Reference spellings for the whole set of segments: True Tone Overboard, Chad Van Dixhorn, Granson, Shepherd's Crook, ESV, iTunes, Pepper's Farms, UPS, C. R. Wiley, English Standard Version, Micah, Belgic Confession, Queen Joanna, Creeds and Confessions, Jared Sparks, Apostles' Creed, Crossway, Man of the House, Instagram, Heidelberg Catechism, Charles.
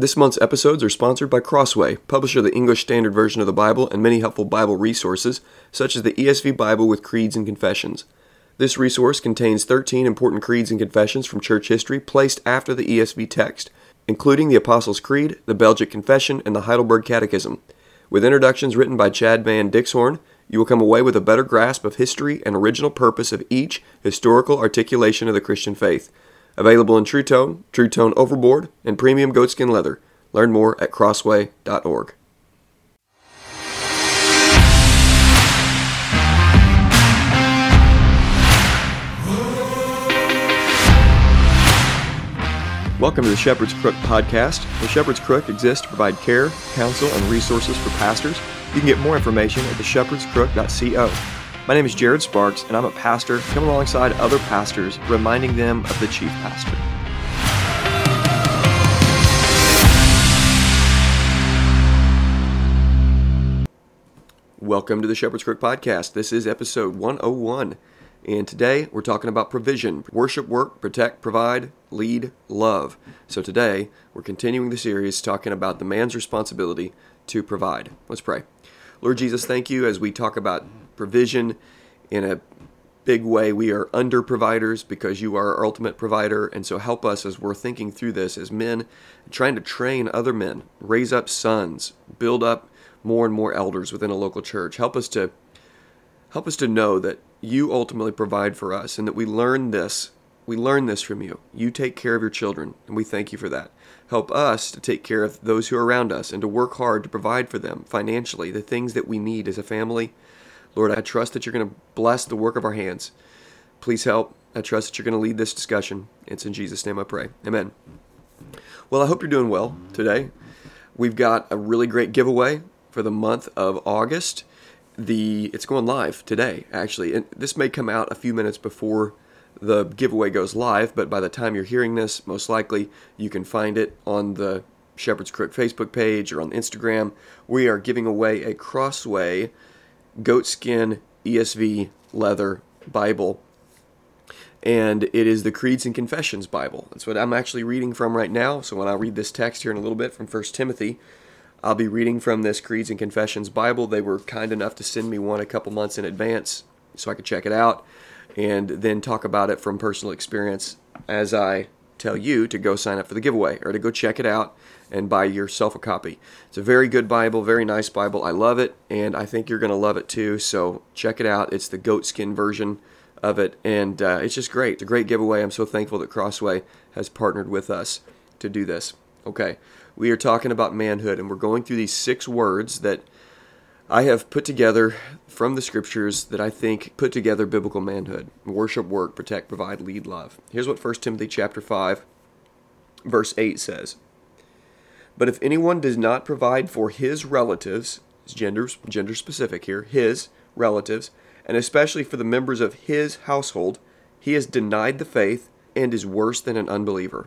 This month's episodes are sponsored by Crossway, publisher of the English Standard Version of the Bible and many helpful Bible resources, such as the ESV Bible with Creeds and Confessions. This resource contains 13 important creeds and confessions from church history placed after the ESV text, including the Apostles' Creed, the Belgic Confession, and the Heidelberg Catechism. With introductions written by Chad Van Dixhorn, you will come away with a better grasp of history and original purpose of each historical articulation of the Christian faith. Available in True Tone Overboard, and premium goatskin leather. Learn more at crossway.org. Welcome to the Shepherd's Crook podcast. The Shepherd's Crook exists to provide care, counsel, and resources for pastors. You can get more information at theshepherdscrook.co. My name is Jared Sparks, and I'm a pastor coming alongside other pastors, reminding them of the chief pastor. Welcome to the Shepherd's Crook podcast. This is episode 101, and today we're talking about provision, worship, work, protect, provide, lead, love. So today we're continuing the series talking about the man's responsibility to provide. Let's pray. Lord Jesus, thank you as we talk about provision in a big way. We are under providers because you are our ultimate provider. And so help us as we're thinking through this as men, trying to train other men, raise up sons, build up more and more elders within a local church. Help us to know that you ultimately provide for us and that we learn this. We learn this from you. You take care of your children, and we thank you for that. Help us to take care of those who are around us and to work hard to provide for them financially, the things that we need as a family. Lord, I trust that you're going to bless the work of our hands. Please help. I trust that you're going to lead this discussion. It's in Jesus' name I pray. Amen. Well, I hope you're doing well today. We've got a really great giveaway for the month of August. It's going live today, actually. And this may come out a few minutes before the giveaway goes live, but by the time you're hearing this, most likely you can find it on the Shepherd's Crook Facebook page or on Instagram. We are giving away a Crossway goatskin ESV leather Bible, and it is the Creeds and Confessions Bible. That's what I'm actually reading from right now. So when I read this text here in a little bit from 1 Timothy, I'll be reading from this Creeds and Confessions Bible. They were kind enough to send me one a couple months in advance so I could check it out and then talk about it from personal experience as I tell you to go sign up for the giveaway or to go check it out and buy yourself a copy. It's a very good Bible, very nice Bible. I love it, and I think you're going to love it too, so check it out. It's the goatskin version of it, and it's just great. It's a great giveaway. I'm so thankful that Crossway has partnered with us to do this. Okay, we are talking about manhood, and we're going through these 6 words that I have put together from the scriptures that I think put together biblical manhood: worship, work, protect, provide, lead, love. Here's what 1 Timothy chapter 5, verse 8 says. But if anyone does not provide for his relatives, it's gender specific here, his relatives, and especially for the members of his household, he has denied the faith and is worse than an unbeliever.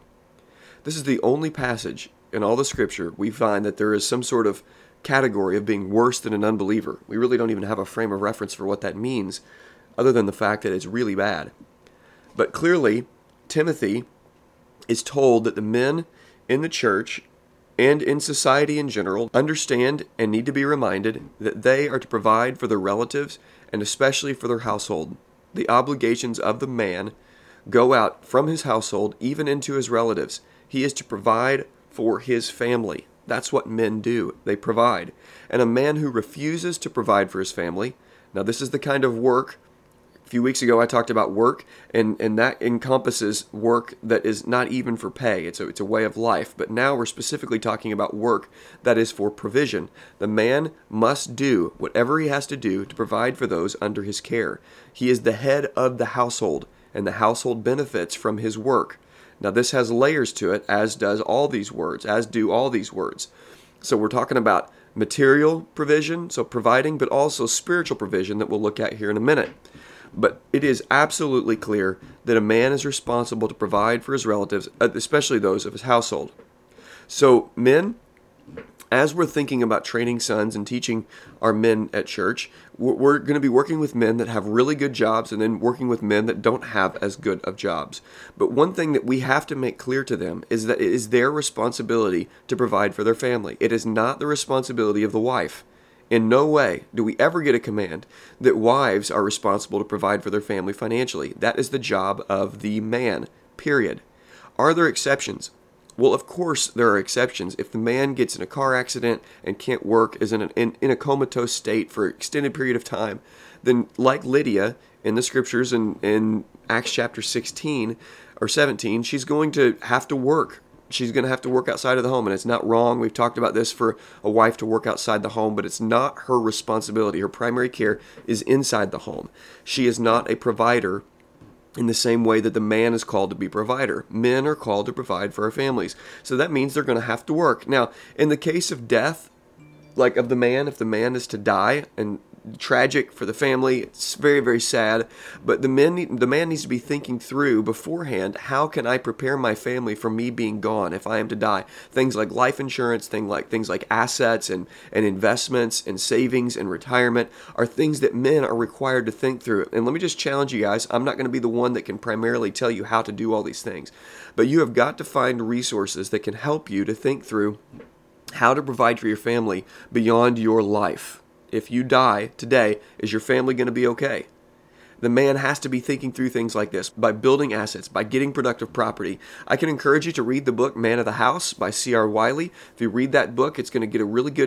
This is the only passage in all the scripture we find that there is some sort of category of being worse than an unbeliever. We really don't even have a frame of reference for what that means, other than the fact that it's really bad. But clearly, Timothy is told that the men in the church and in society in general understand and need to be reminded that they are to provide for their relatives and especially for their household. The obligations of the man go out from his household even into his relatives. He is to provide for his family. That's what men do. They provide. And a man who refuses to provide for his family, now this is the kind of work, a few weeks ago I talked about work, and that encompasses work that is not even for pay. It's a way of life. But now we're specifically talking about work that is for provision. The man must do whatever he has to do to provide for those under his care. He is the head of the household, and the household benefits from his work. Now, this has layers to it, as do all these words. So we're talking about material provision, so providing, but also spiritual provision that we'll look at here in a minute. But it is absolutely clear that a man is responsible to provide for his relatives, especially those of his household. So men, as we're thinking about training sons and teaching our men at church, we're going to be working with men that have really good jobs and then working with men that don't have as good of jobs. But one thing that we have to make clear to them is that it is their responsibility to provide for their family. It is not the responsibility of the wife. In no way do we ever get a command that wives are responsible to provide for their family financially. That is the job of the man, period. Are there exceptions? Well, of course there are exceptions. If the man gets in a car accident and can't work, is in a comatose state for an extended period of time, then like Lydia in the scriptures in Acts chapter 16 or 17, she's going to have to work. She's going to have to work outside of the home, and it's not wrong. We've talked about this for a wife to work outside the home, but it's not her responsibility. Her primary care is inside the home. She is not a provider in the same way that the man is called to be provider. Men are called to provide for our families. So that means they're going to have to work. Now, in the case of death, like of the man, if the man is to die, and tragic for the family, it's very, very sad, but the man needs to be thinking through beforehand, how can I prepare my family for me being gone if I am to die? Things like life insurance, things like assets and investments and savings and retirement are things that men are required to think through. And let me just challenge you guys, I'm not going to be the one that can primarily tell you how to do all these things, but you have got to find resources that can help you to think through how to provide for your family beyond your life. If you die today, is your family going to be okay? The man has to be thinking through things like this by building assets, by getting productive property. I can encourage you to read the book Man of the House by C. R. Wiley. If you read that book, it's going to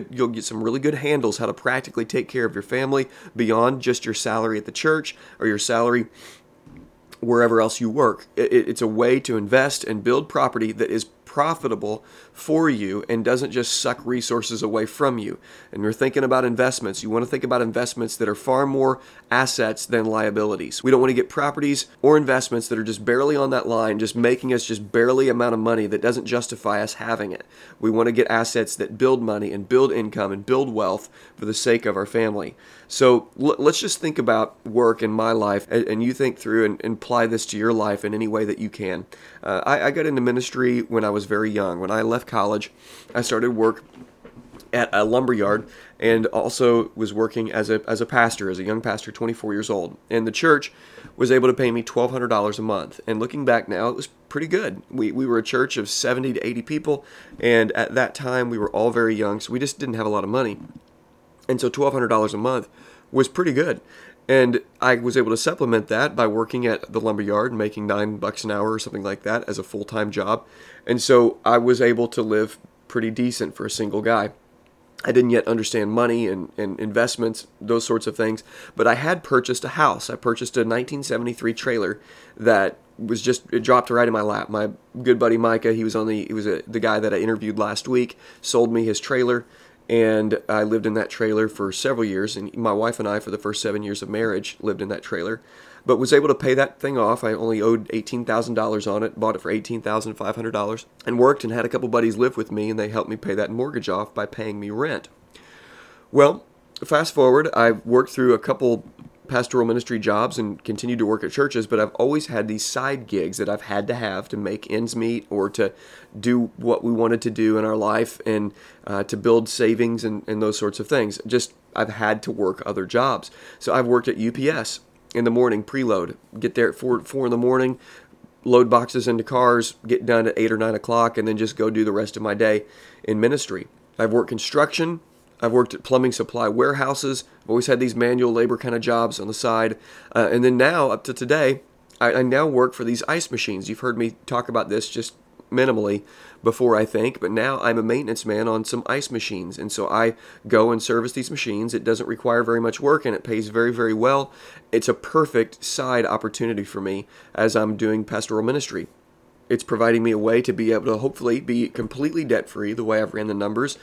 you'll get some really good handles how to practically take care of your family beyond just your salary at the church or your salary wherever else you work. It's a way to invest and build property that is profitable for you and doesn't just suck resources away from you. And you're thinking about investments. You want to think about investments that are far more assets than liabilities. We don't want to get properties or investments that are just barely on that line, just making us just barely amount of money that doesn't justify us having it. We want to get assets that build money and build income and build wealth for the sake of our family. So let's just think about work in my life, and you think through and apply this to your life in any way that you can. I got into ministry when I was very young. When I left college, I started work at a lumberyard and also was working as a pastor, as a young pastor, 24 years old. And the church was able to pay me $1,200 a month. And looking back now, it was pretty good. We were a church of 70 to 80 people. And at that time, we were all very young, so we just didn't have a lot of money. And so $1,200 a month was pretty good. And I was able to supplement that by working at the lumberyard and making $9 an hour or something like that as a full-time job. And so I was able to live pretty decent for a single guy. I didn't yet understand money and investments, those sorts of things, but I had purchased a house. I purchased a 1973 trailer that was it dropped right in my lap. My good buddy Micah, he was the guy that I interviewed last week, sold me his trailer. And I lived in that trailer for several years, and my wife and I, for the first 7 years of marriage, lived in that trailer, but was able to pay that thing off. I only owed $18,000 on it, bought it for $18,500, and worked and had a couple buddies live with me, and they helped me pay that mortgage off by paying me rent. Well, fast forward, I've worked through a couple pastoral ministry jobs and continued to work at churches, but I've always had these side gigs that I've had to have to make ends meet or to do what we wanted to do in our life and to build savings and those sorts of things. Just I've had to work other jobs. So I've worked at UPS in the morning, preload, get there at 4 in the morning, load boxes into cars, get done at 8 or 9 o'clock, and then just go do the rest of my day in ministry. I've worked construction. I've worked at plumbing supply warehouses. I've always had these manual labor kind of jobs on the side. And then now, up to today, I now work for these ice machines. You've heard me talk about this just minimally before, I think, but now I'm a maintenance man on some ice machines. And so I go and service these machines. It doesn't require very much work and it pays very, very well. It's a perfect side opportunity for me as I'm doing pastoral ministry. It's providing me a way to be able to hopefully be completely debt-free the way I've ran the numbers,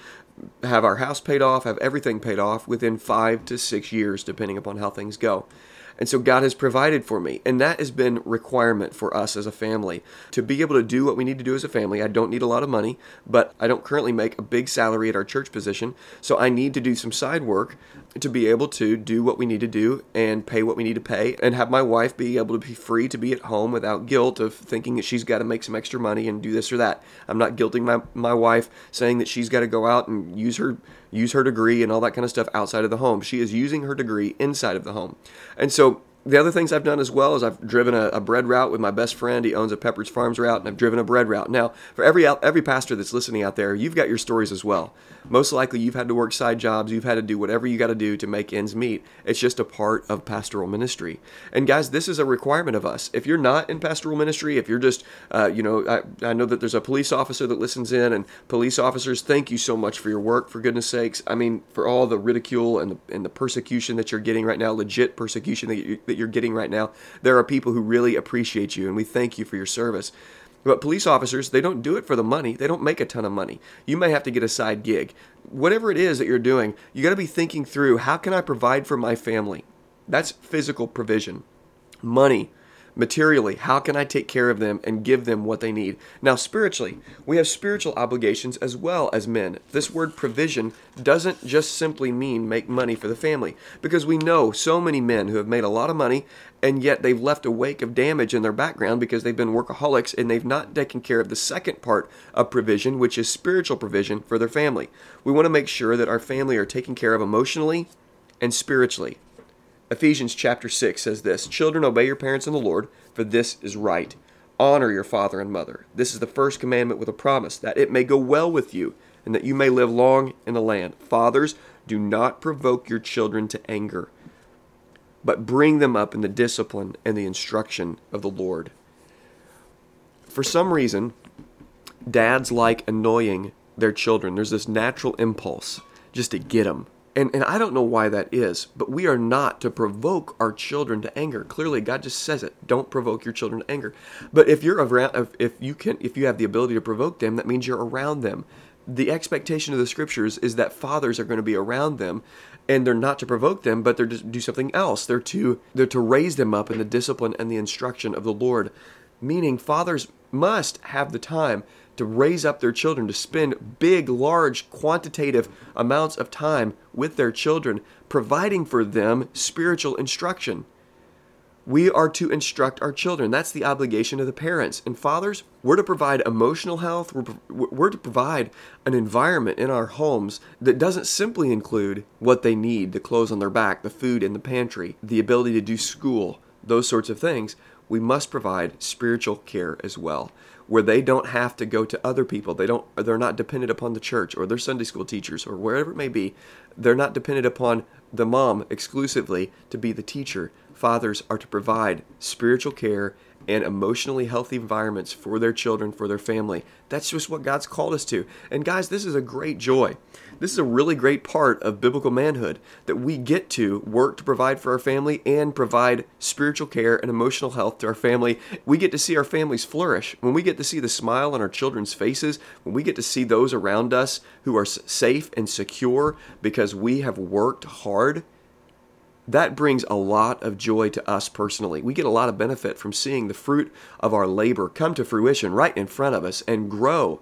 have our house paid off, have everything paid off within 5 to 6 years, depending upon how things go. And so God has provided for me. And that has been requirement for us as a family to be able to do what we need to do as a family. I don't need a lot of money, but I don't currently make a big salary at our church position. So I need to do some side work to be able to do what we need to do and pay what we need to pay and have my wife be able to be free to be at home without guilt of thinking that she's got to make some extra money and do this or that. I'm not guilting my wife saying that she's got to go out and use her degree and all that kind of stuff outside of the home. She is using her degree inside of the home. And so the other things I've done as well is I've driven a bread route with my best friend. He owns a Pepper's Farms route, and I've driven a bread route. Now, for every pastor that's listening out there, you've got your stories as well. Most likely, you've had to work side jobs. You've had to do whatever you got to do to make ends meet. It's just a part of pastoral ministry. And guys, this is a requirement of us. If you're not in pastoral ministry, if you're just, I know that there's a police officer that listens in, and police officers, thank you so much for your work, for goodness sakes. I mean, for all the ridicule and the persecution that you're getting right now, legit persecution that you're getting right now. There are people who really appreciate you, and we thank you for your service. But police officers, they don't do it for the money. They don't make a ton of money. You may have to get a side gig. Whatever it is that you're doing, you got to be thinking through, how can I provide for my family? That's physical provision. Money. Materially, how can I take care of them and give them what they need? Now, spiritually, we have spiritual obligations as well as men. This word provision doesn't just simply mean make money for the family, because we know so many men who have made a lot of money, and yet they've left a wake of damage in their background because they've been workaholics and they've not taken care of the second part of provision, which is spiritual provision for their family. We want to make sure that our family are taken care of emotionally and spiritually. Ephesians chapter 6 says this, "Children, obey your parents in the Lord, for this is right. Honor your father and mother. This is the first commandment with a promise, that it may go well with you, and that you may live long in the land. Fathers, do not provoke your children to anger, but bring them up in the discipline and the instruction of the Lord." For some reason, dads like annoying their children. There's this natural impulse just to get them. And I don't know why that is, but we are not to provoke our children to anger. Clearly, God just says it. Don't provoke your children to anger. But if you're around, if you have the ability to provoke them, that means you're around them. The expectation of the scriptures is that fathers are going to be around them, and they're not to provoke them, but they're to do something else. They're to raise them up in the discipline and the instruction of the Lord. Meaning, fathers must have the time to raise up their children, to spend big, large, quantitative amounts of time with their children, providing for them spiritual instruction. We are to instruct our children. That's the obligation of the parents. And fathers, we're to provide emotional health. We're to provide an environment in our homes that doesn't simply include what they need, the clothes on their back, the food in the pantry, the ability to do school, those sorts of things. We must provide spiritual care as well, where they don't have to go to other people. They're not dependent upon the church or their Sunday school teachers or wherever it may be. They're not dependent upon the mom exclusively to be the teacher. Fathers are to provide spiritual care and emotionally healthy environments for their children, for their family. That's just what God's called us to. And guys, this is a great joy. This is a really great part of biblical manhood, that we get to work to provide for our family and provide spiritual care and emotional health to our family. We get to see our families flourish. When we get to see the smile on our children's faces, when we get to see those around us who are safe and secure because we have worked hard, that brings a lot of joy to us personally. We get a lot of benefit from seeing the fruit of our labor come to fruition right in front of us and grow.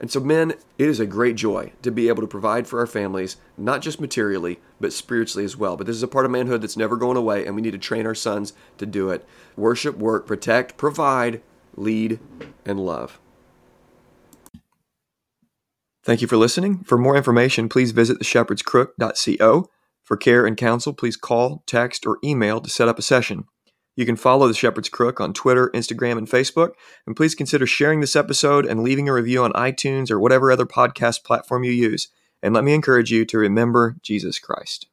And so, men, it is a great joy to be able to provide for our families, not just materially, but spiritually as well. But this is a part of manhood that's never going away, and we need to train our sons to do it. Worship, work, protect, provide, lead, and love. Thank you for listening. For more information, please visit theshepherdscrook.co. For care and counsel, please call, text, or email to set up a session. You can follow The Shepherd's Crook on Twitter, Instagram, and Facebook, and please consider sharing this episode and leaving a review on iTunes or whatever other podcast platform you use. And let me encourage you to remember Jesus Christ.